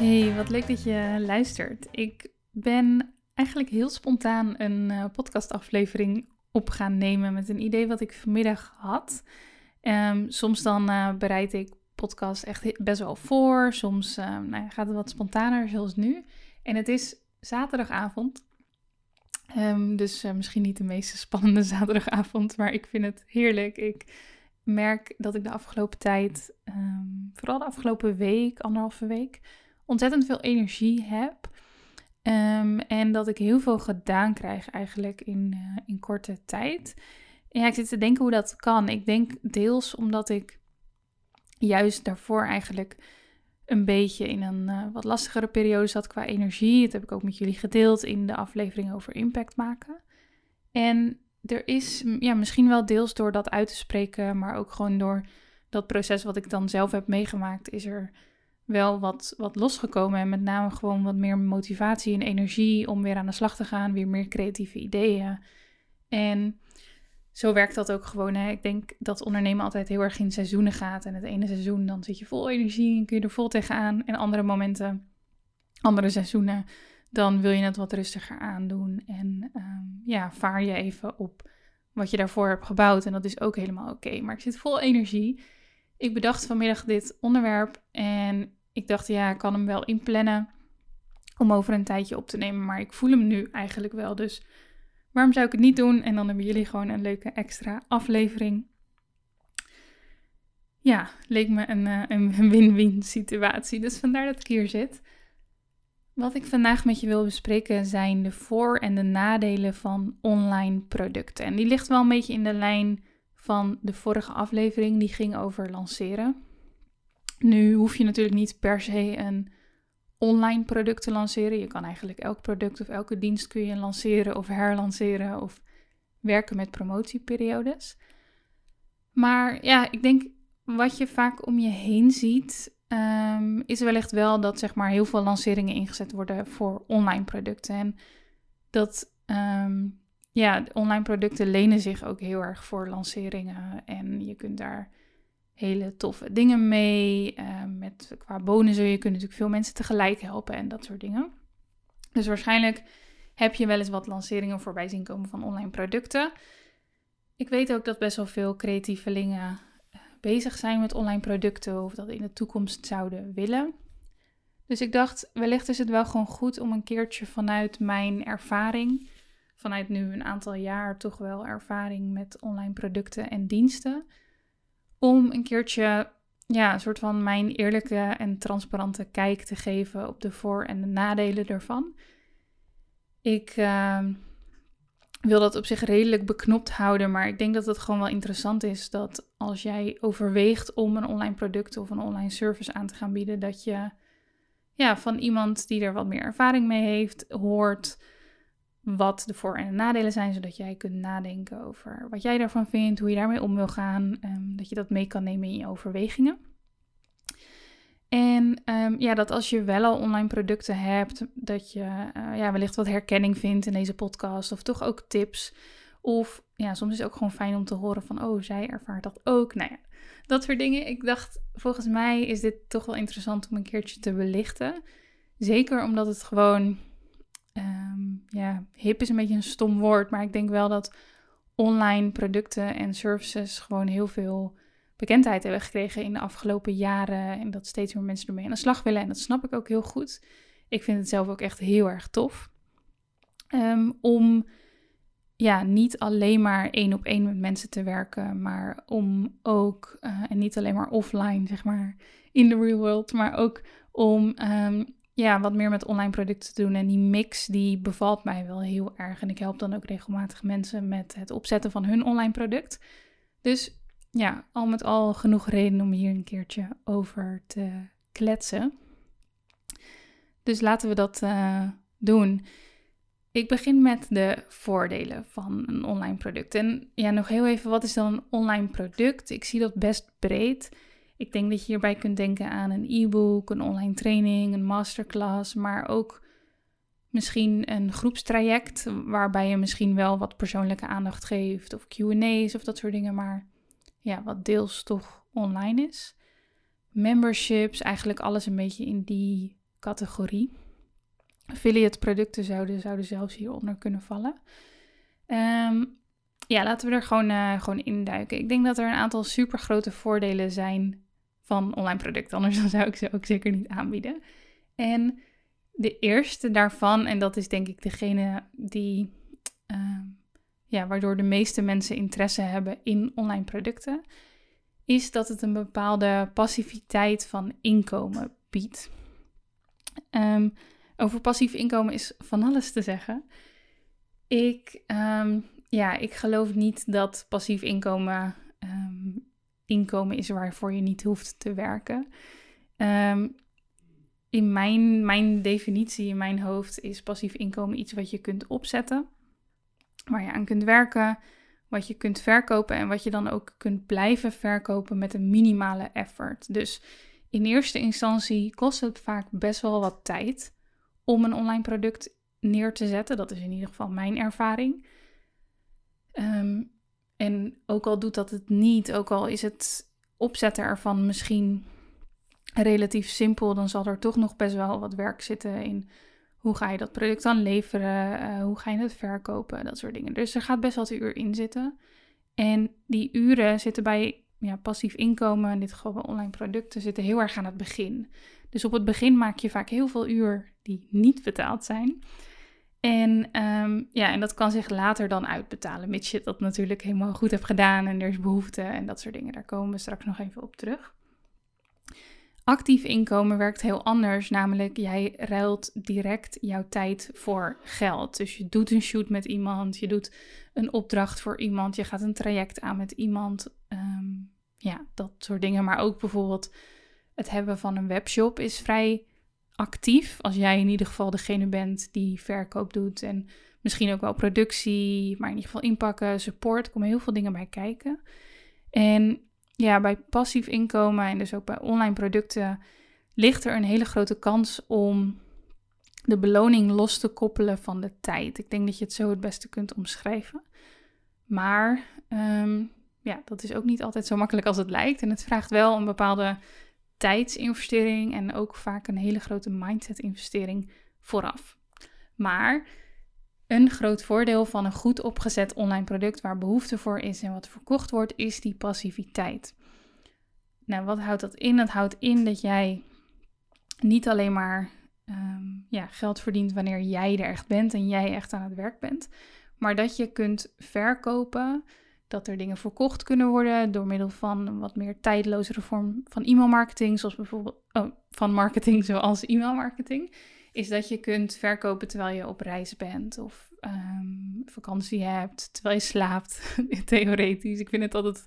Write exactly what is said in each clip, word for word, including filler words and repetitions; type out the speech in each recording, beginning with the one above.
Hey, wat leuk dat je luistert. Ik ben eigenlijk heel spontaan een podcastaflevering op gaan nemen met een idee wat ik vanmiddag had. Um, soms dan uh, bereid ik podcast echt best wel voor. Soms uh, nou, gaat het wat spontaner, zoals nu. En het is zaterdagavond. Um, dus uh, misschien niet de meest spannende zaterdagavond, maar ik vind het heerlijk. Ik merk dat ik de afgelopen tijd, um, vooral de afgelopen week, anderhalve week, ontzettend veel energie heb. Um, en dat ik heel veel gedaan krijg eigenlijk in, uh, in korte tijd. Ja, ik zit te denken hoe dat kan. Ik denk deels omdat ik juist daarvoor eigenlijk een beetje in een uh, wat lastigere periode zat qua energie. Dat heb ik ook met jullie gedeeld in de aflevering over impact maken. En er is ja, misschien wel deels door dat uit te spreken, maar ook gewoon door dat proces wat ik dan zelf heb meegemaakt, is er wel wat, wat losgekomen. En met name gewoon wat meer motivatie en energie om weer aan de slag te gaan, weer meer creatieve ideeën. En zo werkt dat ook gewoon. Hè. Ik denk dat ondernemen altijd heel erg in seizoenen gaat. En het ene seizoen dan zit je vol energie en kun je er vol tegenaan. En andere momenten, andere seizoenen, dan wil je het wat rustiger aandoen. En um, ja, vaar je even op wat je daarvoor hebt gebouwd. En dat is ook helemaal oké. Maar ik zit vol energie. Ik bedacht vanmiddag dit onderwerp. En ik dacht, ja, ik kan hem wel inplannen om over een tijdje op te nemen. Maar ik voel hem nu eigenlijk wel, dus waarom zou ik het niet doen? En dan hebben jullie gewoon een leuke extra aflevering. Ja, leek me een, een win-win situatie. Dus vandaar dat ik hier zit. Wat ik vandaag met je wil bespreken zijn de voor- en de nadelen van online producten. En die ligt wel een beetje in de lijn van de vorige aflevering. Die ging over lanceren. Nu hoef je natuurlijk niet per se een online producten lanceren. Je kan eigenlijk elk product of elke dienst kun je lanceren of herlanceren of werken met promotieperiodes. Maar ja, ik denk wat je vaak om je heen ziet, um, is wellicht wel dat zeg maar heel veel lanceringen ingezet worden voor online producten. En dat um, ja, online producten lenen zich ook heel erg voor lanceringen en je kunt daar hele toffe dingen mee. Uh, met, qua bonussen, je kunt natuurlijk veel mensen tegelijk helpen en dat soort dingen. Dus waarschijnlijk heb je wel eens wat lanceringen voorbij zien komen van online producten. Ik weet ook dat best wel veel creatievelingen bezig zijn met online producten of dat in de toekomst zouden willen. Dus ik dacht, wellicht is het wel gewoon goed om een keertje vanuit mijn ervaring, vanuit nu een aantal jaar toch wel ervaring met online producten en diensten, om een keertje ja, een soort van mijn eerlijke en transparante kijk te geven op de voor- en de nadelen daarvan. Ik uh, wil dat op zich redelijk beknopt houden, maar ik denk dat het gewoon wel interessant is dat als jij overweegt om een online product of een online service aan te gaan bieden, dat je ja, van iemand die er wat meer ervaring mee heeft, hoort wat de voor- en de nadelen zijn, zodat jij kunt nadenken over wat jij daarvan vindt, hoe je daarmee om wil gaan, um, dat je dat mee kan nemen in je overwegingen. En um, ja, dat als je wel al online producten hebt, dat je uh, ja, wellicht wat herkenning vindt in deze podcast, of toch ook tips. Of ja, soms is het ook gewoon fijn om te horen van, oh, zij ervaart dat ook. Nou ja, dat soort dingen. Ik dacht, volgens mij is dit toch wel interessant om een keertje te belichten. Zeker omdat het gewoon Um, ja, hip is een beetje een stom woord, maar ik denk wel dat online producten en services gewoon heel veel bekendheid hebben gekregen in de afgelopen jaren en dat steeds meer mensen ermee aan de slag willen en dat snap ik ook heel goed. Ik vind het zelf ook echt heel erg tof. Um, om ja, niet alleen maar één op één met mensen te werken, maar om ook, uh, en niet alleen maar offline, zeg maar, in de real world, maar ook om um, ja, wat meer met online producten te doen. En die mix, die bevalt mij wel heel erg. En ik help dan ook regelmatig mensen met het opzetten van hun online product. Dus ja, al met al genoeg reden om hier een keertje over te kletsen. Dus laten we dat uh, doen. Ik begin met de voordelen van een online product. En ja, nog heel even, wat is dan een online product? Ik zie dat best breed. Ik denk dat je hierbij kunt denken aan een e-book, een online training, een masterclass, maar ook misschien een groepstraject waarbij je misschien wel wat persoonlijke aandacht geeft of Q and A's of dat soort dingen, maar ja, wat deels toch online is. Memberships, eigenlijk alles een beetje in die categorie. Affiliate producten zouden, zouden zelfs hieronder kunnen vallen. Um, ja, laten we er gewoon, uh, gewoon induiken. Ik denk dat er een aantal super grote voordelen zijn van online producten. Anders dan zou ik ze ook zeker niet aanbieden. En de eerste daarvan, en dat is denk ik degene die, uh, ja, waardoor de meeste mensen interesse hebben in online producten, is dat het een bepaalde passiviteit van inkomen biedt. Um, Over passief inkomen is van alles te zeggen. Ik, um, ja, ik geloof niet dat passief inkomen um, inkomen is waarvoor je niet hoeft te werken. Um, in mijn, mijn definitie, in mijn hoofd, is passief inkomen iets wat je kunt opzetten, waar je aan kunt werken, wat je kunt verkopen en wat je dan ook kunt blijven verkopen met een minimale effort. Dus in eerste instantie kost het vaak best wel wat tijd om een online product neer te zetten. Dat is in ieder geval mijn ervaring. Um, en ook al doet dat het niet, ook al is het opzetten ervan misschien relatief simpel, dan zal er toch nog best wel wat werk zitten in hoe ga je dat product dan leveren, uh, hoe ga je het verkopen, dat soort dingen. Dus er gaat best wel wat uur in zitten. En die uren zitten bij ja, passief inkomen, in dit geval bij online producten, zitten heel erg aan het begin. Dus op het begin maak je vaak heel veel uur die niet betaald zijn. En, um, ja, en dat kan zich later dan uitbetalen, mits je dat natuurlijk helemaal goed hebt gedaan en er is behoefte en dat soort dingen. Daar komen we straks nog even op terug. Actief inkomen werkt heel anders, namelijk jij ruilt direct jouw tijd voor geld. Dus je doet een shoot met iemand, je doet een opdracht voor iemand, je gaat een traject aan met iemand. Um, ja, dat soort dingen, maar ook bijvoorbeeld het hebben van een webshop is vrij actief. Als jij in ieder geval degene bent die verkoop doet en misschien ook wel productie, maar in ieder geval inpakken, support. Er komen heel veel dingen bij kijken. En ja, bij passief inkomen en dus ook bij online producten ligt er een hele grote kans om de beloning los te koppelen van de tijd. Ik denk dat je het zo het beste kunt omschrijven. Maar um, ja, dat is ook niet altijd zo makkelijk als het lijkt. En het vraagt wel een bepaalde tijdsinvestering en ook vaak een hele grote mindset-investering vooraf. Maar een groot voordeel van een goed opgezet online product waar behoefte voor is en wat verkocht wordt, is die passiviteit. Nou, wat houdt dat in? Dat houdt in dat jij niet alleen maar um, ja, geld verdient wanneer jij er echt bent en jij echt aan het werk bent, maar dat je kunt verkopen, dat er dingen verkocht kunnen worden door middel van een wat meer tijdlozere vorm van e-mailmarketing, zoals bijvoorbeeld oh, van marketing zoals e-mailmarketing, is dat je kunt verkopen terwijl je op reis bent of um, vakantie hebt, terwijl je slaapt, theoretisch. Ik vind het altijd,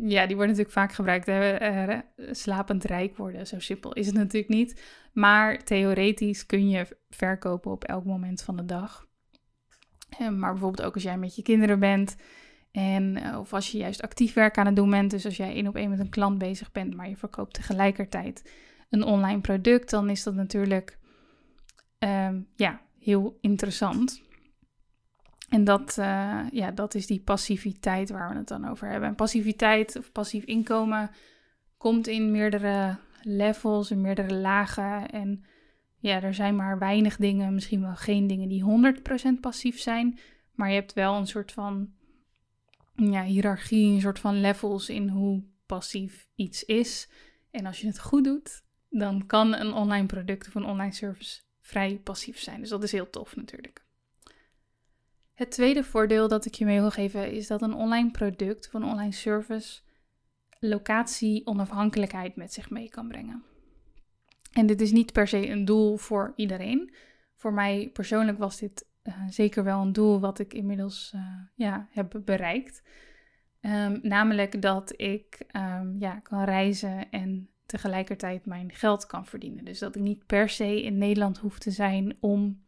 ja, die wordt natuurlijk vaak gebruikt, hè? Uh, slapend rijk worden, zo simpel is het natuurlijk niet. Maar theoretisch kun je verkopen op elk moment van de dag. Maar bijvoorbeeld ook als jij met je kinderen bent en of als je juist actief werk aan het doen bent. Dus als jij één op één met een klant bezig bent, maar je verkoopt tegelijkertijd een online product, dan is dat natuurlijk um, ja, heel interessant. En dat, uh, ja, dat is die passiviteit waar we het dan over hebben. En passiviteit of passief inkomen komt in meerdere levels, in meerdere lagen en ja, er zijn maar weinig dingen, misschien wel geen dingen die honderd procent passief zijn. Maar je hebt wel een soort van ja, hiërarchie, een soort van levels in hoe passief iets is. En als je het goed doet, dan kan een online product of een online service vrij passief zijn. Dus dat is heel tof natuurlijk. Het tweede voordeel dat ik je mee wil geven is dat een online product of een online service locatie onafhankelijkheid met zich mee kan brengen. En dit is niet per se een doel voor iedereen. Voor mij persoonlijk was dit uh, zeker wel een doel wat ik inmiddels uh, ja, heb bereikt. Um, namelijk dat ik um, ja, kan reizen en tegelijkertijd mijn geld kan verdienen. Dus dat ik niet per se in Nederland hoef te zijn om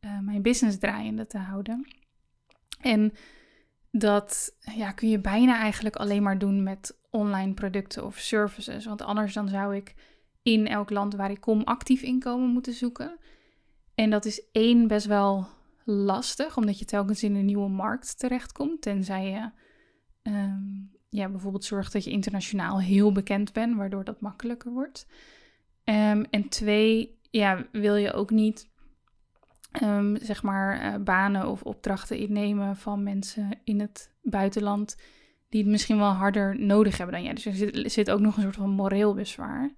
uh, mijn business draaiende te houden. En dat ja, kun je bijna eigenlijk alleen maar doen met online producten of services. Want anders dan zou ik in elk land waar ik kom actief inkomen moeten zoeken. En dat is één best wel lastig, omdat je telkens in een nieuwe markt terechtkomt. Tenzij je um, ja, bijvoorbeeld zorgt dat je internationaal heel bekend bent, waardoor dat makkelijker wordt. Um, en twee, ja, wil je ook niet um, zeg maar uh, banen of opdrachten innemen van mensen in het buitenland die het misschien wel harder nodig hebben dan jij. Dus er zit, zit ook nog een soort van moreel bezwaar.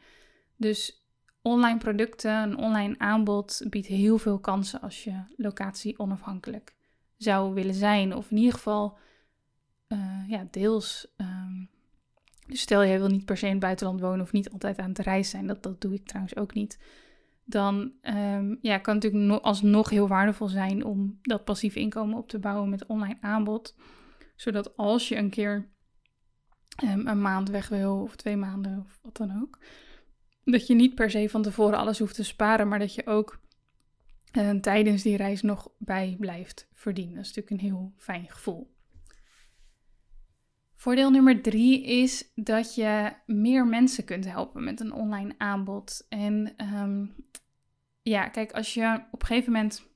Dus online producten, een online aanbod biedt heel veel kansen als je locatie onafhankelijk zou willen zijn. Of in ieder geval uh, ja, deels. Um, dus stel je wil niet per se in het buitenland wonen of niet altijd aan het reizen zijn. Dat, dat doe ik trouwens ook niet. Dan um, ja, kan het natuurlijk no- alsnog heel waardevol zijn om dat passief inkomen op te bouwen met online aanbod. Zodat als je een keer um, een maand weg wil of twee maanden of wat dan ook, dat je niet per se van tevoren alles hoeft te sparen, maar dat je ook eh, tijdens die reis nog bij blijft verdienen. Dat is natuurlijk een heel fijn gevoel. Voordeel nummer drie is dat je meer mensen kunt helpen met een online aanbod. En um, ja, kijk, als je op een gegeven moment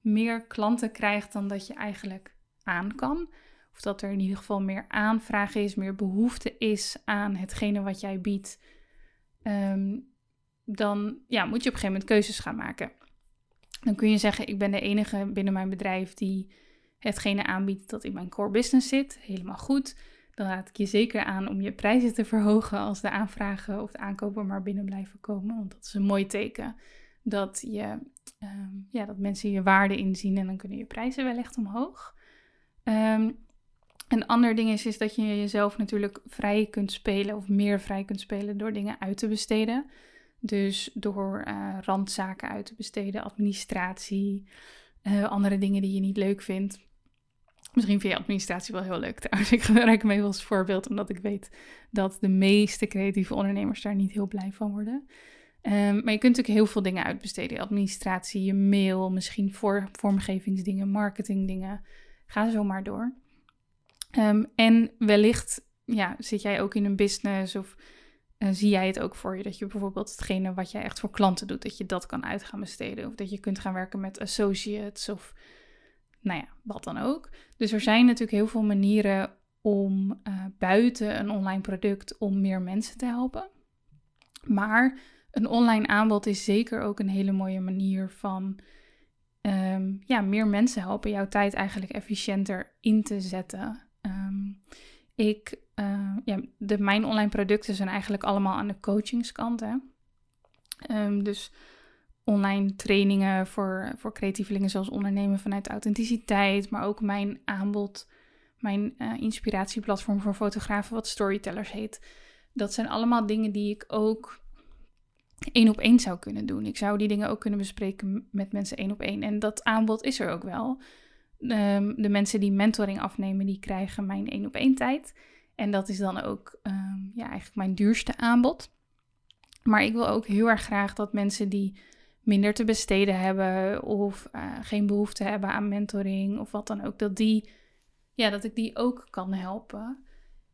meer klanten krijgt dan dat je eigenlijk aan kan, of dat er in ieder geval meer aanvraag is, meer behoefte is aan hetgene wat jij biedt, Um, dan ja, moet je op een gegeven moment keuzes gaan maken. Dan kun je zeggen, ik ben de enige binnen mijn bedrijf die hetgene aanbiedt dat in mijn core business zit. Helemaal goed. Dan raad ik je zeker aan om je prijzen te verhogen als de aanvragen of de aankopen maar binnen blijven komen. Want dat is een mooi teken dat, je, um, ja, dat mensen je waarde inzien en dan kunnen je prijzen wellicht omhoog. Um, Een ander ding is, is dat je jezelf natuurlijk vrij kunt spelen of meer vrij kunt spelen door dingen uit te besteden. Dus door uh, randzaken uit te besteden, administratie, uh, andere dingen die je niet leuk vindt. Misschien vind je administratie wel heel leuk trouwens. Ik gebruik hem even als voorbeeld, omdat ik weet dat de meeste creatieve ondernemers daar niet heel blij van worden. Um, maar je kunt natuurlijk heel veel dingen uitbesteden. Administratie, je mail, misschien voor, vormgevingsdingen, marketingdingen. Ga zo maar door. Um, en wellicht ja, zit jij ook in een business of uh, zie jij het ook voor je dat je bijvoorbeeld hetgene wat jij echt voor klanten doet, dat je dat kan uit gaan besteden. Of dat je kunt gaan werken met associates of nou ja, wat dan ook. Dus er zijn natuurlijk heel veel manieren om uh, buiten een online product om meer mensen te helpen. Maar een online aanbod is zeker ook een hele mooie manier van um, ja, meer mensen helpen, jouw tijd eigenlijk efficiënter in te zetten. Um, ik, uh, ja, de, mijn online producten zijn eigenlijk allemaal aan de coachingskant. Hè? Um, dus online trainingen voor, voor creatievelingen zoals ondernemen vanuit authenticiteit. Maar ook mijn aanbod, mijn uh, inspiratieplatform voor fotografen wat Storytellers heet. Dat zijn allemaal dingen die ik ook één op één zou kunnen doen. Ik zou die dingen ook kunnen bespreken met mensen één op één. En dat aanbod is er ook wel. Um, de mensen die mentoring afnemen, die krijgen mijn één op één tijd. En dat is dan ook um, ja, eigenlijk mijn duurste aanbod. Maar ik wil ook heel erg graag dat mensen die minder te besteden hebben of uh, geen behoefte hebben aan mentoring of wat dan ook, dat, die, ja, dat ik die ook kan helpen.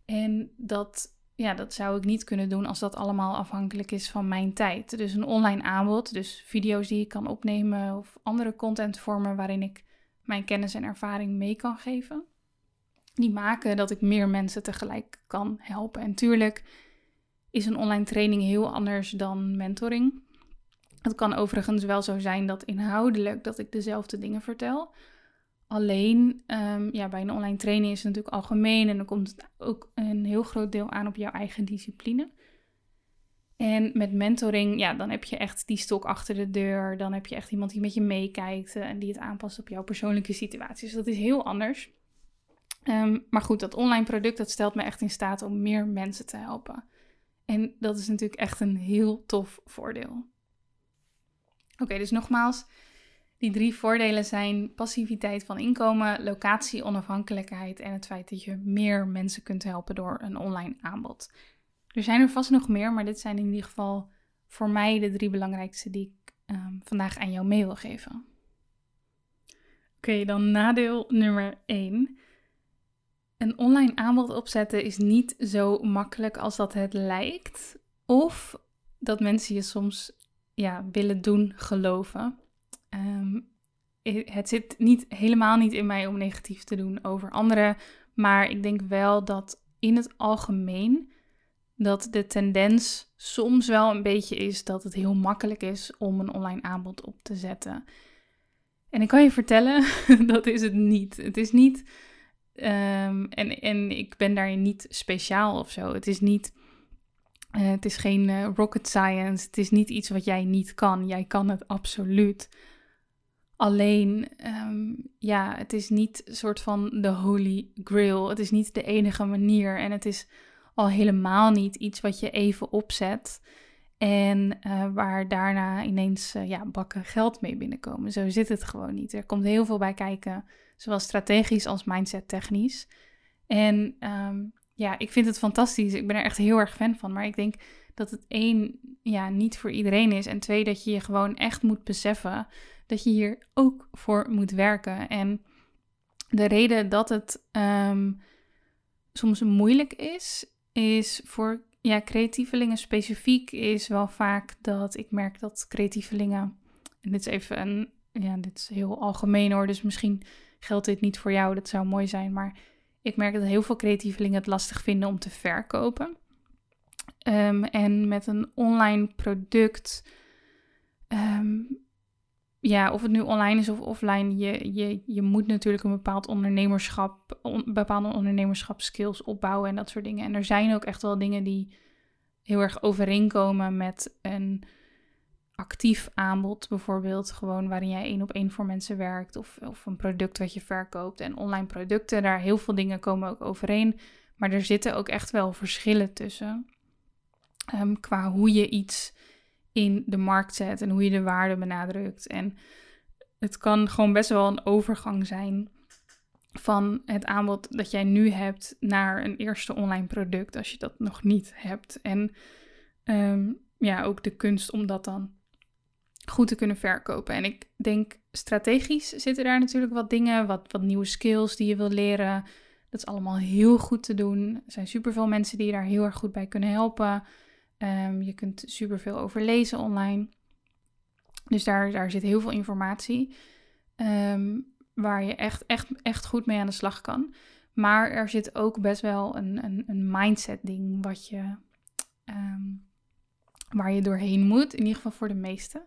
En dat, ja, dat zou ik niet kunnen doen als dat allemaal afhankelijk is van mijn tijd. Dus een online aanbod, dus video's die ik kan opnemen of andere contentvormen waarin ik mijn kennis en ervaring mee kan geven. Die maken dat ik meer mensen tegelijk kan helpen. En tuurlijk is een online training heel anders dan mentoring. Het kan overigens wel zo zijn dat inhoudelijk dat ik dezelfde dingen vertel. Alleen um, ja, bij een online training is het natuurlijk algemeen en dan komt het ook een heel groot deel aan op jouw eigen discipline. En met mentoring, ja, dan heb je echt die stok achter de deur. Dan heb je echt iemand die met je meekijkt en die het aanpast op jouw persoonlijke situatie. Dus dat is heel anders. Um, maar goed, dat online product, dat stelt me echt in staat om meer mensen te helpen. En dat is natuurlijk echt een heel tof voordeel. Oké, okay, dus nogmaals, die drie voordelen zijn passiviteit van inkomen, locatie, onafhankelijkheid en het feit dat je meer mensen kunt helpen door een online aanbod. Er zijn er vast nog meer, maar dit zijn in ieder geval voor mij de drie belangrijkste die ik um, vandaag aan jou mee wil geven. Oké, okay, dan nadeel nummer één. Een online aanbod opzetten is niet zo makkelijk als dat het lijkt. Of dat mensen je soms ja, willen doen geloven. Um, het zit niet, helemaal niet in mij om negatief te doen over anderen. Maar ik denk wel dat in het algemeen dat de tendens soms wel een beetje is dat het heel makkelijk is om een online aanbod op te zetten. En ik kan je vertellen, dat is het niet. Het is niet... Um, en, en ik ben daarin niet speciaal of zo. Het is niet, uh, het is geen uh, rocket science. Het is niet iets wat jij niet kan. Jij kan het absoluut. Alleen, um, ja, het is niet soort van de holy grail. Het is niet de enige manier. En het is al helemaal niet iets wat je even opzet. En uh, waar daarna ineens uh, ja, bakken geld mee binnenkomen. Zo zit het gewoon niet. Er komt heel veel bij kijken. Zowel strategisch als mindset technisch. En um, ja, ik vind het fantastisch. Ik ben er echt heel erg fan van. Maar ik denk dat het één, ja, niet voor iedereen is. En twee, dat je je gewoon echt moet beseffen dat je hier ook voor moet werken. En de reden dat het um, soms moeilijk is, is voor ja, creatievelingen specifiek, is wel vaak dat ik merk dat creatievelingen, en dit is even een, ja, dit is heel algemeen hoor, dus misschien geldt dit niet voor jou, dat zou mooi zijn. Maar ik merk dat heel veel creatievelingen het lastig vinden om te verkopen. Um, en met een online product, um, ja, of het nu online is of offline, je, je, je moet natuurlijk een bepaald ondernemerschap, on, bepaalde ondernemerschapskills opbouwen en dat soort dingen. En er zijn ook echt wel dingen die heel erg overeenkomen met een actief aanbod, bijvoorbeeld gewoon waarin jij één op één voor mensen werkt of, of een product wat je verkoopt en online producten, daar heel veel dingen komen ook overeen, maar er zitten ook echt wel verschillen tussen um, qua hoe je iets in de markt zet en hoe je de waarde benadrukt. En het kan gewoon best wel een overgang zijn van het aanbod dat jij nu hebt naar een eerste online product als je dat nog niet hebt. En um, ja, ook de kunst om dat dan goed te kunnen verkopen. En ik denk, strategisch zitten daar natuurlijk wat dingen, wat, wat nieuwe skills die je wil leren. Dat is allemaal heel goed te doen. Er zijn superveel mensen die je daar heel erg goed bij kunnen helpen. Um, je kunt superveel over lezen online. Dus daar, daar zit heel veel informatie um, waar je echt, echt, echt goed mee aan de slag kan. Maar er zit ook best wel een, een, een mindset ding wat je... Um, waar je doorheen moet, in ieder geval voor de meeste.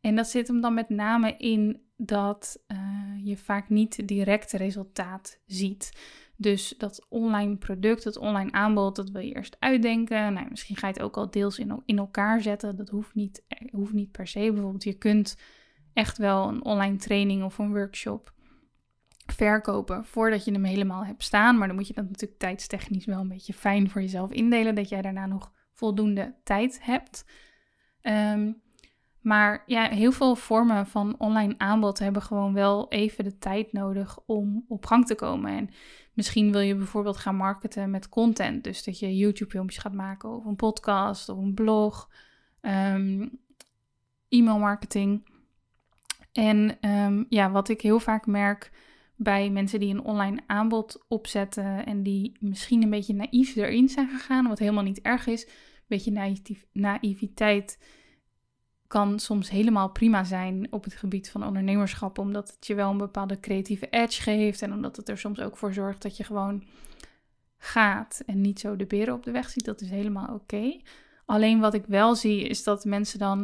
En dat zit hem dan met name in dat uh, je vaak niet direct resultaat ziet. Dus dat online product, dat online aanbod, dat wil je eerst uitdenken. Nou, misschien ga je het ook al deels in, in elkaar zetten. Dat hoeft niet, hoeft niet per se. Bijvoorbeeld, je kunt echt wel een online training of een workshop verkopen voordat je hem helemaal hebt staan. Maar dan moet je dat natuurlijk tijdstechnisch wel een beetje fijn voor jezelf indelen, dat jij daarna nog voldoende tijd hebt. Um, maar ja, heel veel vormen van online aanbod hebben gewoon wel even de tijd nodig om op gang te komen. En misschien wil je bijvoorbeeld gaan marketen met content. Dus dat je YouTube-filmpjes gaat maken of een podcast of een blog. Um, e-mailmarketing. En um, ja, wat ik heel vaak merk bij mensen die een online aanbod opzetten en die misschien een beetje naïef erin zijn gegaan, wat helemaal niet erg is. Een beetje naïef, naïviteit kan soms helemaal prima zijn op het gebied van ondernemerschap, omdat het je wel een bepaalde creatieve edge geeft en omdat het er soms ook voor zorgt dat je gewoon gaat en niet zo de beren op de weg ziet. Dat is helemaal oké. Okay. Alleen wat ik wel zie is dat mensen dan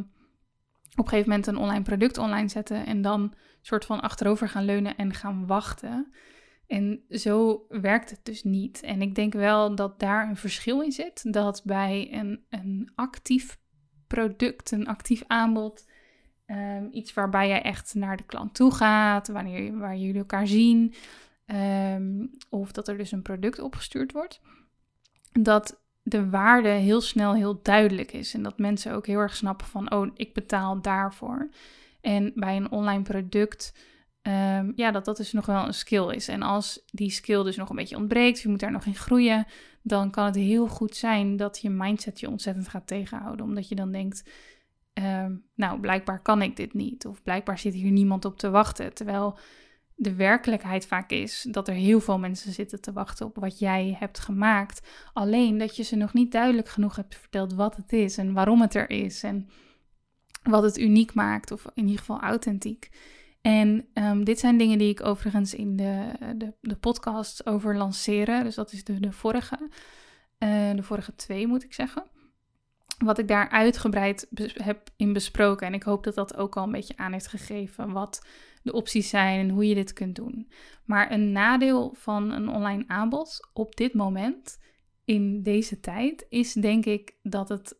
op een gegeven moment een online product online zetten en dan soort van achterover gaan leunen en gaan wachten. En zo werkt het dus niet. En ik denk wel dat daar een verschil in zit. Dat bij een, een actief product, een actief aanbod, um, iets waarbij jij echt naar de klant toe gaat, wanneer, waar jullie elkaar zien, um, of dat er dus een product opgestuurd wordt, dat de waarde heel snel heel duidelijk is. En dat mensen ook heel erg snappen van, oh, ik betaal daarvoor. En bij een online product, um, ja, dat dat dus nog wel een skill is. En als die skill dus nog een beetje ontbreekt, je moet daar nog in groeien, dan kan het heel goed zijn dat je mindset je ontzettend gaat tegenhouden. Omdat je dan denkt, um, nou, blijkbaar kan ik dit niet. Of blijkbaar zit hier niemand op te wachten. Terwijl de werkelijkheid vaak is dat er heel veel mensen zitten te wachten op wat jij hebt gemaakt. Alleen dat je ze nog niet duidelijk genoeg hebt verteld wat het is en waarom het er is. En wat het uniek maakt, of in ieder geval authentiek. En um, dit zijn dingen die ik overigens in de, de, de podcast over lanceren. Dus dat is de, de vorige. Uh, de vorige twee moet ik zeggen. Wat ik daar uitgebreid bes- heb in besproken. En ik hoop dat dat ook al een beetje aan heeft gegeven wat de opties zijn en hoe je dit kunt doen. Maar een nadeel van een online aanbod op dit moment, in deze tijd, is denk ik dat het,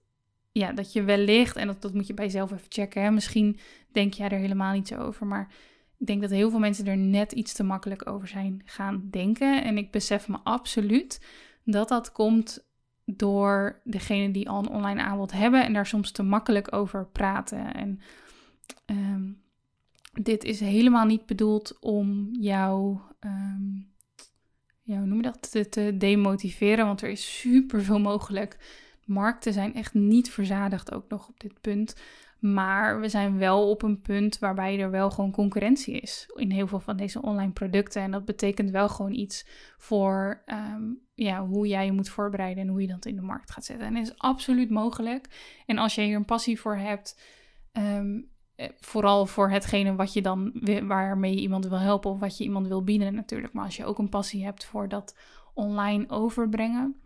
ja, dat je wellicht, en dat, dat moet je bij jezelf even checken, hè? Misschien denk jij er helemaal niet zo over, maar ik denk dat heel veel mensen er net iets te makkelijk over zijn gaan denken. En ik besef me absoluut dat dat komt door degenen die al een online aanbod hebben en daar soms te makkelijk over praten. En um, dit is helemaal niet bedoeld om jou, um, ja, hoe noem je dat, te, te demotiveren, want er is superveel mogelijk. Markten zijn echt niet verzadigd ook nog op dit punt. Maar we zijn wel op een punt waarbij er wel gewoon concurrentie is in heel veel van deze online producten. En dat betekent wel gewoon iets voor um, ja, hoe jij je moet voorbereiden en hoe je dat in de markt gaat zetten. En dat is absoluut mogelijk. En als je hier een passie voor hebt, um, vooral voor hetgene wat je dan, waarmee je iemand wil helpen of wat je iemand wil bieden natuurlijk. Maar als je ook een passie hebt voor dat online overbrengen,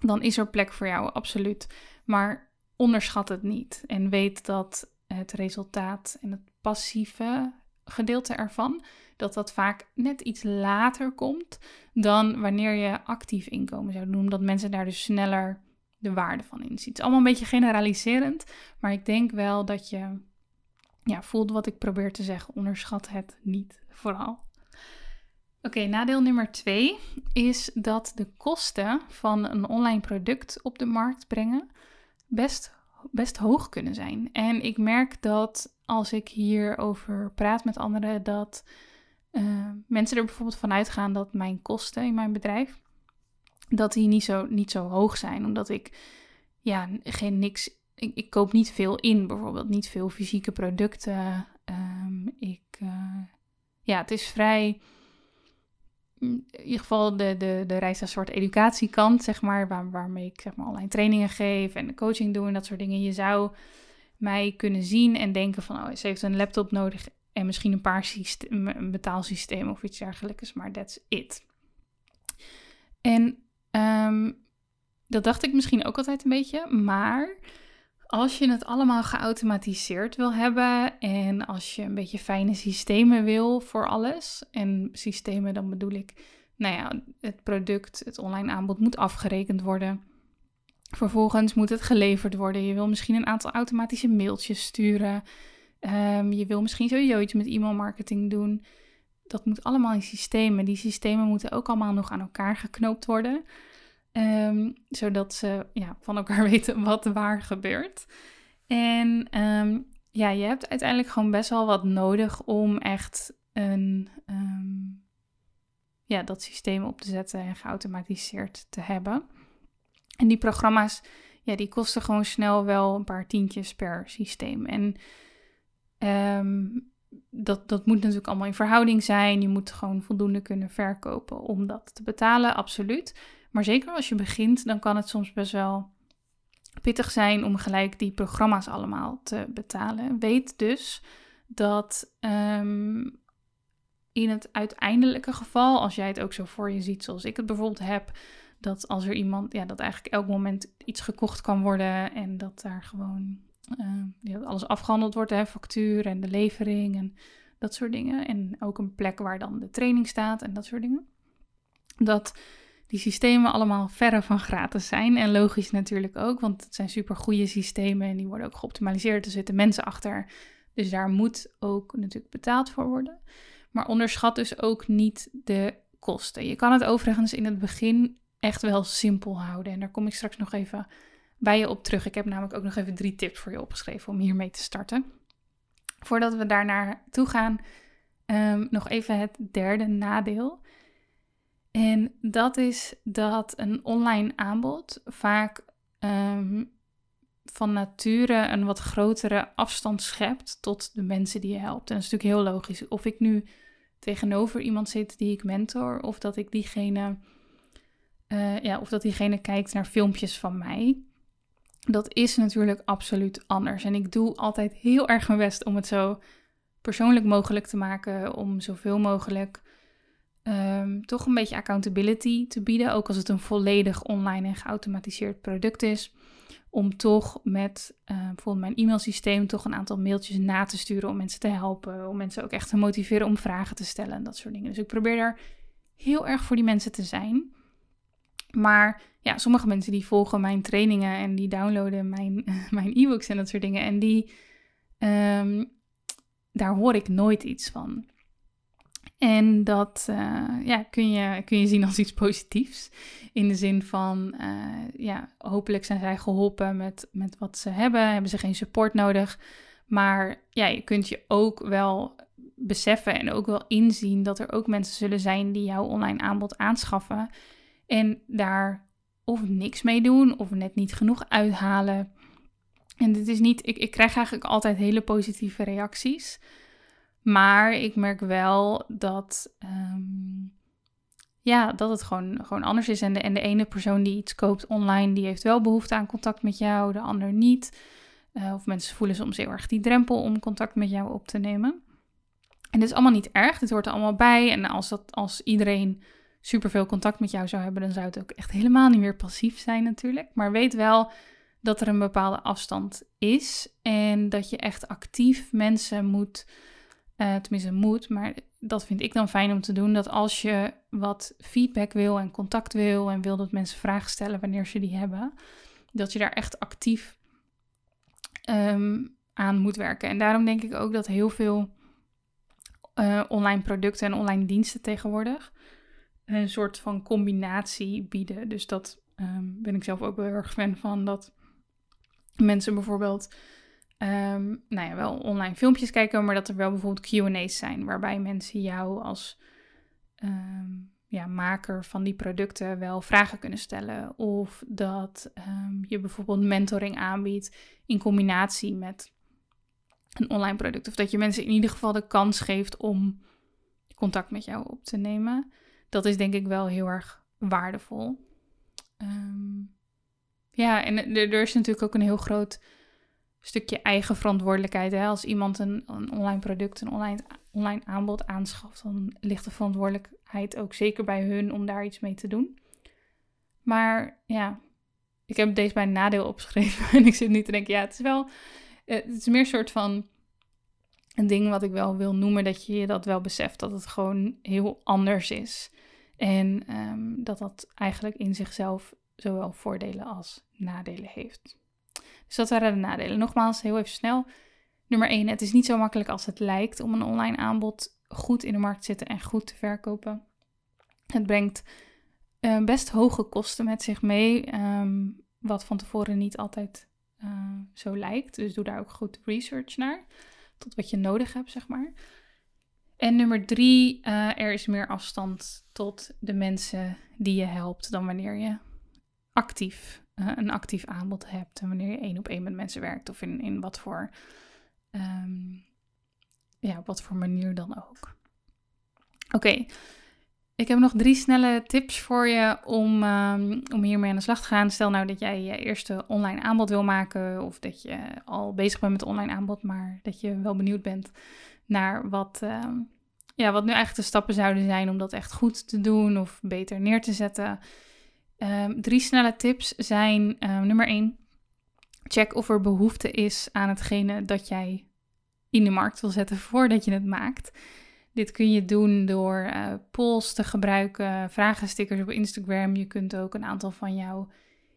dan is er plek voor jou, absoluut. Maar onderschat het niet. En weet dat het resultaat en het passieve gedeelte ervan, dat dat vaak net iets later komt dan wanneer je actief inkomen zou doen. Omdat mensen daar dus sneller de waarde van inzien. Het is allemaal een beetje generaliserend. Maar ik denk wel dat je ja, voelt wat ik probeer te zeggen. Onderschat het niet, vooral. Oké, okay, nadeel nummer twee is dat de kosten van een online product op de markt brengen best, best hoog kunnen zijn. En ik merk dat als ik hierover praat met anderen, dat uh, mensen er bijvoorbeeld van uitgaan dat mijn kosten in mijn bedrijf, dat die niet zo, niet zo hoog zijn. Omdat ik, ja, geen niks, ik, ik koop niet veel in, bijvoorbeeld niet veel fysieke producten. Um, ik, uh, ja, het is vrij... In ieder geval de, de, de Reisa Zwart educatiekant, zeg maar, waar, waarmee ik zeg maar online trainingen geef en coaching doe en dat soort dingen. Je zou mij kunnen zien en denken van, oh, ze heeft een laptop nodig en misschien een paar systeem, een betaalsysteem of iets dergelijks, maar that's it. En um, dat dacht ik misschien ook altijd een beetje, maar als je het allemaal geautomatiseerd wil hebben en als je een beetje fijne systemen wil voor alles, en systemen dan bedoel ik, nou ja, het product, het online aanbod moet afgerekend worden. Vervolgens moet het geleverd worden. Je wil misschien een aantal automatische mailtjes sturen. Um, je wil misschien sowieso iets met e-mailmarketing doen. Dat moet allemaal in systemen. Die systemen moeten ook allemaal nog aan elkaar geknoopt worden. Um, zodat ze ja, van elkaar weten wat waar gebeurt. En um, ja, je hebt uiteindelijk gewoon best wel wat nodig om echt een, um, ja, dat systeem op te zetten en geautomatiseerd te hebben. En die programma's, ja, die kosten gewoon snel wel een paar tientjes per systeem. En um, dat, dat moet natuurlijk allemaal in verhouding zijn. Je moet gewoon voldoende kunnen verkopen om dat te betalen, absoluut. Maar zeker als je begint, dan kan het soms best wel pittig zijn om gelijk die programma's allemaal te betalen. Weet dus dat um, in het uiteindelijke geval, als jij het ook zo voor je ziet zoals ik het bijvoorbeeld heb, dat als er iemand, ja, dat eigenlijk elk moment iets gekocht kan worden en dat daar gewoon uh, ja, alles afgehandeld wordt, hè, factuur en de levering en dat soort dingen. En ook een plek waar dan de training staat en dat soort dingen. Dat die systemen allemaal verre van gratis zijn. En logisch natuurlijk ook, want het zijn super goede systemen en die worden ook geoptimaliseerd. Er zitten mensen achter, dus daar moet ook natuurlijk betaald voor worden. Maar onderschat dus ook niet de kosten. Je kan het overigens in het begin echt wel simpel houden. En daar kom ik straks nog even bij je op terug. Ik heb namelijk ook nog even drie tips voor je opgeschreven om hiermee te starten. Voordat we daar naartoe gaan, um, nog even het derde nadeel. En dat is dat een online aanbod vaak um, van nature een wat grotere afstand schept tot de mensen die je helpt. En dat is natuurlijk heel logisch. Of ik nu tegenover iemand zit die ik mentor, of dat ik diegene, uh, ja, of dat diegene kijkt naar filmpjes van mij. Dat is natuurlijk absoluut anders. En ik doe altijd heel erg mijn best om het zo persoonlijk mogelijk te maken, om zoveel mogelijk um, toch een beetje accountability te bieden, ook als het een volledig online en geautomatiseerd product is, om toch met uh, bijvoorbeeld mijn e-mailsysteem toch een aantal mailtjes na te sturen om mensen te helpen, om mensen ook echt te motiveren om vragen te stellen en dat soort dingen. Dus ik probeer daar heel erg voor die mensen te zijn. Maar ja, sommige mensen die volgen mijn trainingen en die downloaden mijn, mijn e-books en dat soort dingen. En die, um, daar hoor ik nooit iets van. En dat uh, ja, kun je, kun je zien als iets positiefs. In de zin van, uh, ja, hopelijk zijn zij geholpen met, met wat ze hebben. Hebben ze geen support nodig. Maar ja, je kunt je ook wel beseffen en ook wel inzien dat er ook mensen zullen zijn die jouw online aanbod aanschaffen. En daar of niks mee doen of net niet genoeg uithalen. En dit is niet, ik, ik krijg eigenlijk altijd hele positieve reacties. Maar ik merk wel dat, um, ja, dat het gewoon, gewoon anders is. En de, en de ene persoon die iets koopt online, die heeft wel behoefte aan contact met jou. De ander niet. Uh, of mensen voelen soms heel erg die drempel om contact met jou op te nemen. En dit is allemaal niet erg. Dit hoort er allemaal bij. En als, dat, als iedereen superveel contact met jou zou hebben, dan zou het ook echt helemaal niet meer passief zijn natuurlijk. Maar weet wel dat er een bepaalde afstand is en dat je echt actief mensen moet, uh, tenminste moet, maar dat vind ik dan fijn om te doen, dat als je wat feedback wil en contact wil en wil dat mensen vragen stellen wanneer ze die hebben, dat je daar echt actief um, aan moet werken. En daarom denk ik ook dat heel veel uh, online producten en online diensten tegenwoordig een soort van combinatie bieden. Dus dat um, ben ik zelf ook wel heel erg fan van. Dat mensen bijvoorbeeld um, nou ja, wel online filmpjes kijken, maar dat er wel bijvoorbeeld Q and A's zijn, waarbij mensen jou als um, ja, maker van die producten wel vragen kunnen stellen. Of dat um, je bijvoorbeeld mentoring aanbiedt in combinatie met een online product. Of dat je mensen in ieder geval de kans geeft om contact met jou op te nemen. Dat is denk ik wel heel erg waardevol. Um, ja, en er, er is natuurlijk ook een heel groot stukje eigen verantwoordelijkheid. Hè? Als iemand een, een online product, een online, online aanbod aanschaft, dan ligt de verantwoordelijkheid ook zeker bij hun om daar iets mee te doen. Maar ja, ik heb deze bij een nadeel opgeschreven. En ik zit nu te denken, ja, het is wel, het is meer een soort van een ding wat ik wel wil noemen, dat je dat wel beseft, dat het gewoon heel anders is. En um, dat dat eigenlijk in zichzelf zowel voordelen als nadelen heeft. Dus dat waren de nadelen. Nogmaals, heel even snel. Nummer één, het is niet zo makkelijk als het lijkt om een online aanbod goed in de markt te zetten en goed te verkopen. Het brengt uh, best hoge kosten met zich mee, um, wat van tevoren niet altijd uh, zo lijkt. Dus doe daar ook goed research naar. Tot wat je nodig hebt, zeg maar. En nummer drie, uh, er is meer afstand tot de mensen die je helpt dan wanneer je actief uh, een actief aanbod hebt. En wanneer je één op één met mensen werkt. Of in, in wat voor, um, ja, wat voor manier dan ook. Oké, okay. Ik heb nog drie snelle tips voor je om, um, om hiermee aan de slag te gaan. Stel nou dat jij je eerste online aanbod wil maken, of dat je al bezig bent met een online aanbod, maar dat je wel benieuwd bent naar wat, um, ja, wat nu eigenlijk de stappen zouden zijn om dat echt goed te doen of beter neer te zetten. Um, drie snelle tips zijn um, nummer één. Check of er behoefte is aan hetgene dat jij in de markt wil zetten voordat je het maakt. Dit kun je doen door uh, polls te gebruiken, vragenstickers op Instagram. Je kunt ook een aantal van jouw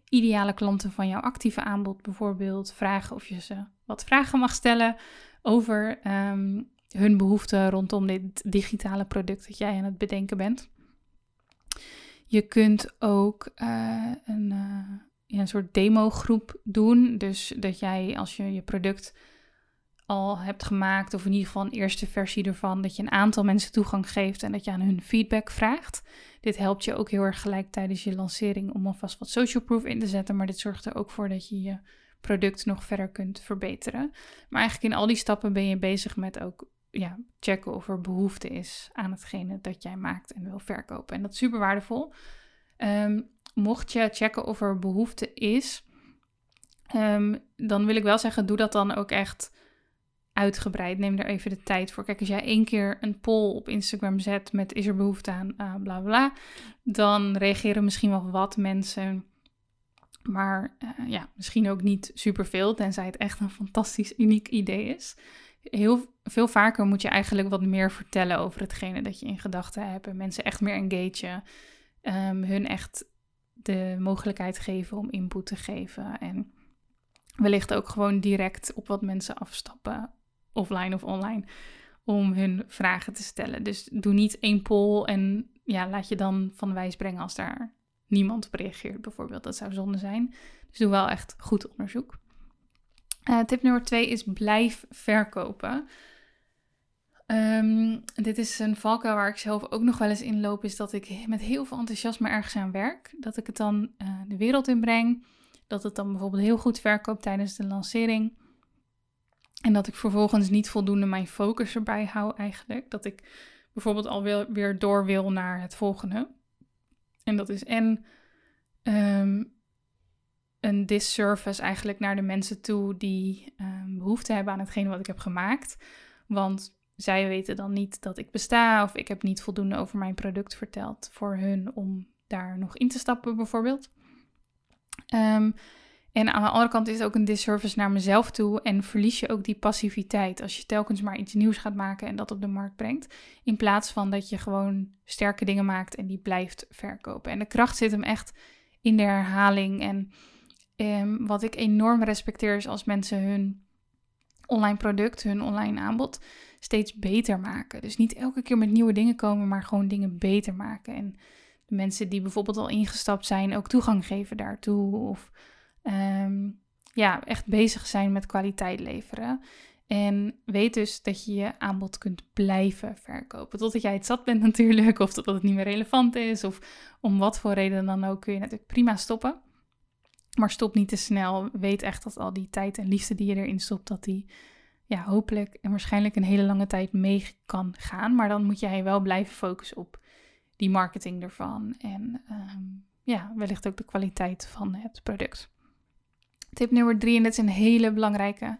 ideale klanten van jouw actieve aanbod bijvoorbeeld vragen of je ze wat vragen mag stellen over um, hun behoeften rondom dit digitale product dat jij aan het bedenken bent. Je kunt ook uh, een, uh, ja, een soort demogroep doen. Dus dat jij als je je product al hebt gemaakt of in ieder geval een eerste versie ervan, dat je een aantal mensen toegang geeft en dat je aan hun feedback vraagt. Dit helpt je ook heel erg gelijk tijdens je lancering om alvast wat social proof in te zetten, maar dit zorgt er ook voor dat je je product nog verder kunt verbeteren. Maar eigenlijk in al die stappen ben je bezig met ook ja, checken of er behoefte is aan hetgene dat jij maakt en wil verkopen. En dat is super waardevol. Um, mocht je checken of er behoefte is, um, dan wil ik wel zeggen, doe dat dan ook echt uitgebreid. Neem er even de tijd voor. Kijk, als jij één keer een poll op Instagram zet met is er behoefte aan uh, bla bla, dan reageren misschien wel wat mensen, maar uh, ja, misschien ook niet superveel, tenzij het echt een fantastisch uniek idee is. Heel veel vaker moet je eigenlijk wat meer vertellen over hetgene dat je in gedachten hebt en mensen echt meer engagen, um, hun echt de mogelijkheid geven om input te geven en wellicht ook gewoon direct op wat mensen afstappen, offline of online, om hun vragen te stellen. Dus doe niet één poll en ja, laat je dan van de wijs brengen als daar niemand op reageert bijvoorbeeld. Dat zou zonde zijn. Dus doe wel echt goed onderzoek. Uh, tip nummer twee is blijf verkopen. Um, dit is een valkuil waar ik zelf ook nog wel eens in loop, is dat ik met heel veel enthousiasme ergens aan werk. Dat ik het dan uh, de wereld in breng. Dat het dan bijvoorbeeld heel goed verkoopt tijdens de lancering. En dat ik vervolgens niet voldoende mijn focus erbij hou eigenlijk. Dat ik bijvoorbeeld alweer weer door wil naar het volgende. En dat is en um, een disservice eigenlijk naar de mensen toe die um, behoefte hebben aan hetgeen wat ik heb gemaakt. Want zij weten dan niet dat ik besta of ik heb niet voldoende over mijn product verteld voor hun om daar nog in te stappen bijvoorbeeld. Um, en aan de andere kant is het ook een disservice naar mezelf toe en verlies je ook die passiviteit als je telkens maar iets nieuws gaat maken en dat op de markt brengt, in plaats van dat je gewoon sterke dingen maakt en die blijft verkopen. En de kracht zit hem echt in de herhaling en um, wat ik enorm respecteer is als mensen hun online product, hun online aanbod steeds beter maken. Dus niet elke keer met nieuwe dingen komen, maar gewoon dingen beter maken en mensen die bijvoorbeeld al ingestapt zijn ook toegang geven daartoe. Of um, ja, echt bezig zijn met kwaliteit leveren. En weet dus dat je je aanbod kunt blijven verkopen. Totdat jij het zat bent natuurlijk. Of totdat het niet meer relevant is. Of om wat voor reden dan ook kun je natuurlijk prima stoppen. Maar stop niet te snel. Weet echt dat al die tijd en liefde die je erin stopt, dat die ja, hopelijk en waarschijnlijk een hele lange tijd mee kan gaan. Maar dan moet jij wel blijven focussen op die marketing ervan en um, ja, wellicht ook de kwaliteit van het product. Tip nummer drie, en dat is een hele belangrijke,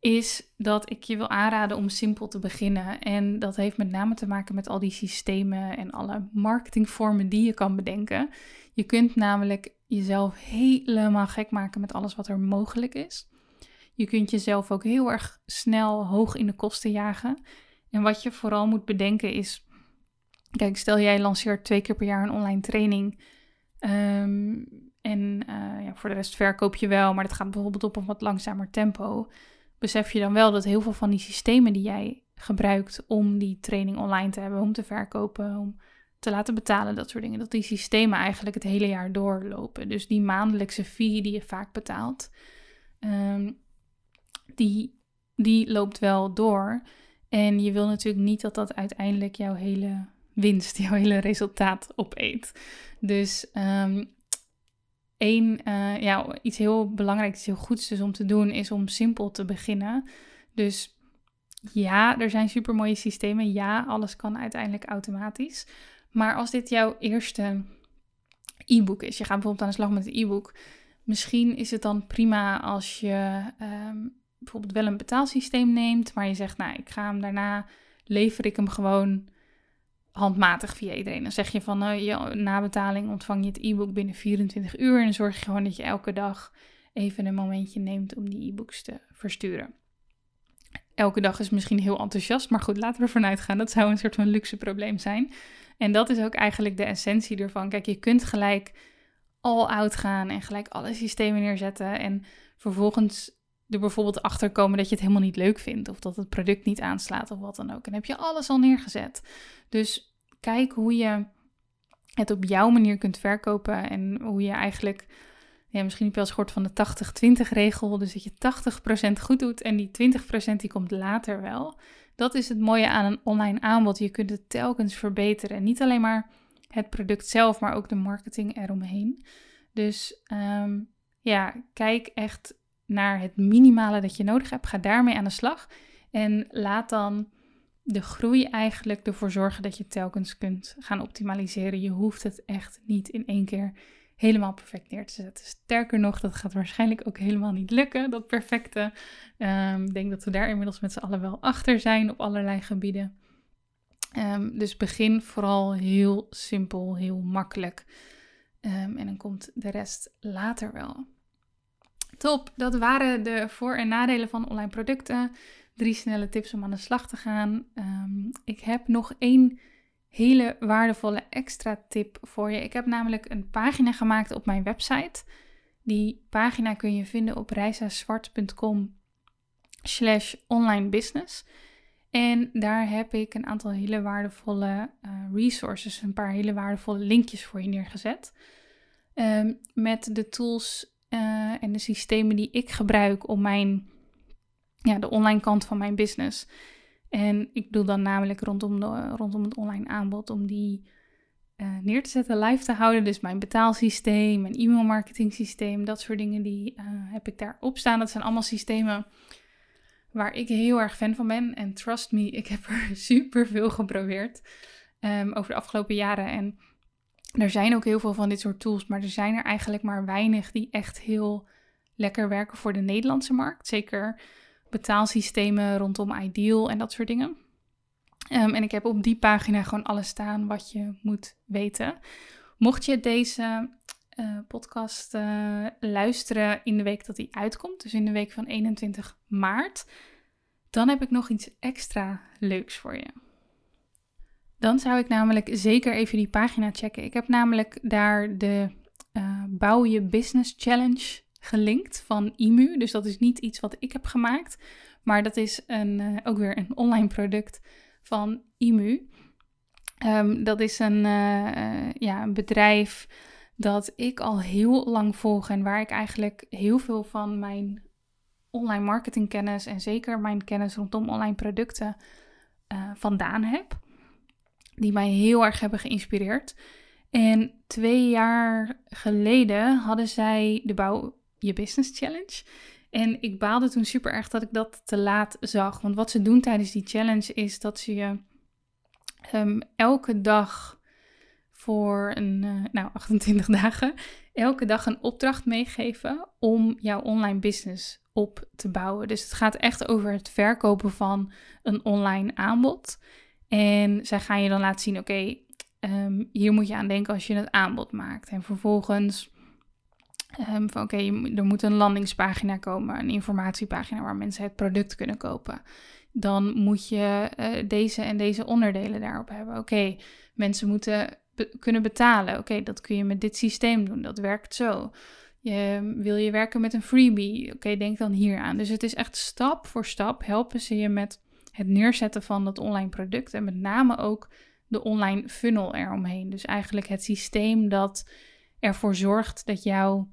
is dat ik je wil aanraden om simpel te beginnen. En dat heeft met name te maken met al die systemen en alle marketingvormen die je kan bedenken. Je kunt namelijk jezelf helemaal gek maken met alles wat er mogelijk is. Je kunt jezelf ook heel erg snel hoog in de kosten jagen. En wat je vooral moet bedenken is, kijk, stel jij lanceert twee keer per jaar een online training um, en uh, ja, voor de rest verkoop je wel, maar dat gaat bijvoorbeeld op een wat langzamer tempo. Besef je dan wel dat heel veel van die systemen die jij gebruikt om die training online te hebben, om te verkopen, om te laten betalen, dat soort dingen, dat die systemen eigenlijk het hele jaar doorlopen. Dus die maandelijkse fee die je vaak betaalt, um, die, die loopt wel door. En je wil natuurlijk niet dat dat uiteindelijk jouw hele winst, jouw hele resultaat opeet. Dus um, één, uh, ja, iets heel belangrijks, iets heel goeds dus om te doen, is om simpel te beginnen. Dus ja, er zijn supermooie systemen. Ja, alles kan uiteindelijk automatisch. Maar als dit jouw eerste e-book is, je gaat bijvoorbeeld aan de slag met een e-book, misschien is het dan prima als je um, bijvoorbeeld wel een betaalsysteem neemt, maar je zegt, nou, ik ga hem daarna, lever ik hem gewoon handmatig via iedereen. Dan zeg je van, nou, je, na betaling ontvang je het e-book binnen vierentwintig uur... en dan zorg je gewoon dat je elke dag even een momentje neemt om die e-books te versturen. elke dag is misschien heel enthousiast, maar goed, laten we ervan uitgaan. Dat zou een soort van luxe probleem zijn. En dat is ook eigenlijk de essentie ervan. Kijk, je kunt gelijk all-out gaan en gelijk alle systemen neerzetten en vervolgens er bijvoorbeeld achter komen dat je het helemaal niet leuk vindt of dat het product niet aanslaat of wat dan ook. En heb je alles al neergezet. Dus kijk hoe je het op jouw manier kunt verkopen en hoe je eigenlijk, ja, misschien heb je wel eens gehoord van de tachtig twintig regel, dus dat je tachtig procent goed doet en die twintig procent die komt later wel. Dat is het mooie aan een online aanbod. Je kunt het telkens verbeteren. En niet alleen maar het product zelf, maar ook de marketing eromheen. Dus um, ja, kijk echt naar het minimale dat je nodig hebt. Ga daarmee aan de slag. En laat dan de groei eigenlijk ervoor zorgen dat je telkens kunt gaan optimaliseren. Je hoeft het echt niet in één keer helemaal perfect neer te zetten. Sterker nog, dat gaat waarschijnlijk ook helemaal niet lukken, dat perfecte. Um, ik denk dat we daar inmiddels met z'n allen wel achter zijn op allerlei gebieden. Um, dus begin vooral heel simpel, heel makkelijk. Um, en dan komt de rest later wel. Top, dat waren de voor- en nadelen van online producten. Drie snelle tips om aan de slag te gaan. Um, ik heb nog één hele waardevolle extra tip voor je. Ik heb namelijk een pagina gemaakt op mijn website. Die pagina kun je vinden op reisa zwart punt com slash online business. En daar heb ik een aantal hele waardevolle uh, resources, een paar hele waardevolle linkjes voor je neergezet. Um, met de tools uh, en de systemen die ik gebruik om mijn, ja, de online kant van mijn business. En ik bedoel dan namelijk rondom, de, rondom het online aanbod om die uh, neer te zetten, live te houden. Dus mijn betaalsysteem, mijn e-mail marketing systeem, dat soort dingen die uh, heb ik daarop staan. Dat zijn allemaal systemen waar ik heel erg fan van ben. En trust me, ik heb er superveel geprobeerd um, over de afgelopen jaren. En er zijn ook heel veel van dit soort tools, maar er zijn er eigenlijk maar weinig die echt heel lekker werken voor de Nederlandse markt. Zeker betaalsystemen rondom Ideal en dat soort dingen. Um, en ik heb op die pagina gewoon alles staan wat je moet weten. Mocht je deze uh, podcast uh, luisteren in de week dat die uitkomt, dus in de week van eenentwintig maart, dan heb ik nog iets extra leuks voor je. Dan zou ik namelijk zeker even die pagina checken. Ik heb namelijk daar de uh, Bouw Je Business Challenge gelinkt van I M U. Dus dat is niet iets wat ik heb gemaakt, maar dat is een, uh, ook weer een online product van I M U. Um, dat is een, uh, uh, ja, een bedrijf dat ik al heel lang volg en waar ik eigenlijk heel veel van mijn online marketingkennis en zeker mijn kennis rondom online producten uh, vandaan heb. Die mij heel erg hebben geïnspireerd. En twee jaar geleden hadden zij de Bouw Je Business Challenge. En ik baalde toen super erg dat ik dat te laat zag. Want wat ze doen tijdens die challenge is dat ze je um, elke dag voor een, uh, nou, achtentwintig dagen... elke dag een opdracht meegeven om jouw online business op te bouwen. Dus het gaat echt over het verkopen van een online aanbod. En zij gaan je dan laten zien, oké, okay, um, hier moet je aan denken als je het aanbod maakt. En vervolgens Um, van oké, okay, er moet een landingspagina komen, een informatiepagina waar mensen het product kunnen kopen. Dan moet je uh, deze en deze onderdelen daarop hebben. Oké, okay, mensen moeten be- kunnen betalen. Oké, okay, dat kun je met dit systeem doen. Dat werkt zo. Je, wil je werken met een freebie? Oké, okay, denk dan hier aan. Dus het is echt stap voor stap helpen ze je met het neerzetten van dat online product. En met name ook de online funnel eromheen. Dus eigenlijk het systeem dat ervoor zorgt dat jouw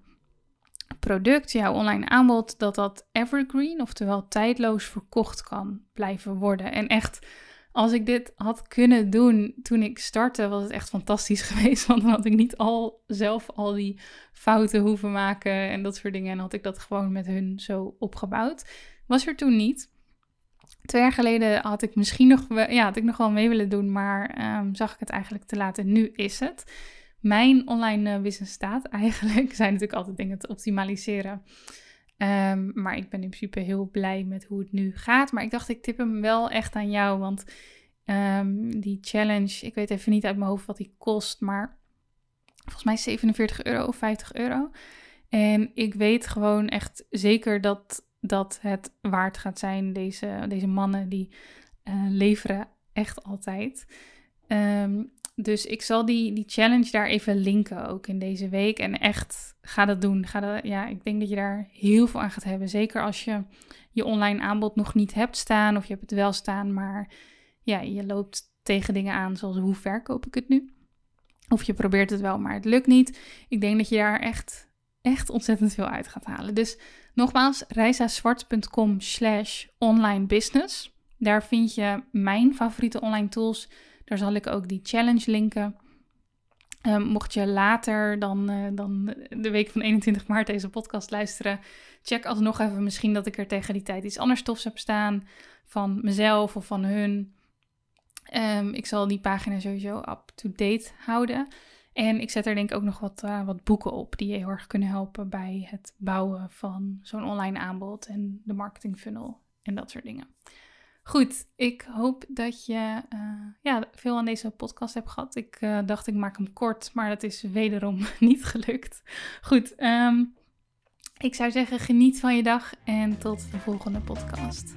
product, jouw online aanbod, dat dat evergreen, oftewel tijdloos verkocht kan blijven worden. En echt, als ik dit had kunnen doen toen ik startte, was het echt fantastisch geweest. Want dan had ik niet al zelf al die fouten hoeven maken en dat soort dingen. En had ik dat gewoon met hun zo opgebouwd. Was er toen niet. Twee jaar geleden had ik misschien nog wel, ja, had ik nog wel mee willen doen, maar um, zag ik het eigenlijk te laat. En nu is het. Mijn online business staat eigenlijk, zijn natuurlijk altijd dingen te optimaliseren. Um, maar ik ben in principe heel blij met hoe het nu gaat. Maar ik dacht, ik tip hem wel echt aan jou. Want um, die challenge, ik weet even niet uit mijn hoofd wat die kost. Maar volgens mij zevenenveertig euro of vijftig euro. En ik weet gewoon echt zeker dat dat het waard gaat zijn. Deze, deze mannen die uh, leveren echt altijd. Um, dus ik zal die, die challenge daar even linken ook in deze week. En echt, ga dat doen. Ga dat, ja, ik denk dat je daar heel veel aan gaat hebben. Zeker als je je online aanbod nog niet hebt staan. Of je hebt het wel staan, maar ja, je loopt tegen dingen aan. Zoals hoe verkoop ik het nu? Of je probeert het wel, maar het lukt niet. Ik denk dat je daar echt, echt ontzettend veel uit gaat halen. Dus nogmaals, reisazwart.com slash online business. Daar vind je mijn favoriete online tools. Daar zal ik ook die challenge linken. Um, mocht je later dan, uh, dan de week van eenentwintig maart deze podcast luisteren, check alsnog even misschien dat ik er tegen die tijd iets anders tofs heb staan. Van mezelf of van hun. Um, ik zal die pagina sowieso up-to-date houden. En ik zet er denk ik ook nog wat, uh, wat boeken op die je heel erg kunnen helpen bij het bouwen van zo'n online aanbod en de marketing funnel en dat soort dingen. Goed, ik hoop dat je uh, ja, veel aan deze podcast hebt gehad. Ik uh, dacht ik maak hem kort, maar dat is wederom niet gelukt. Goed, um, ik zou zeggen geniet van je dag en tot de volgende podcast.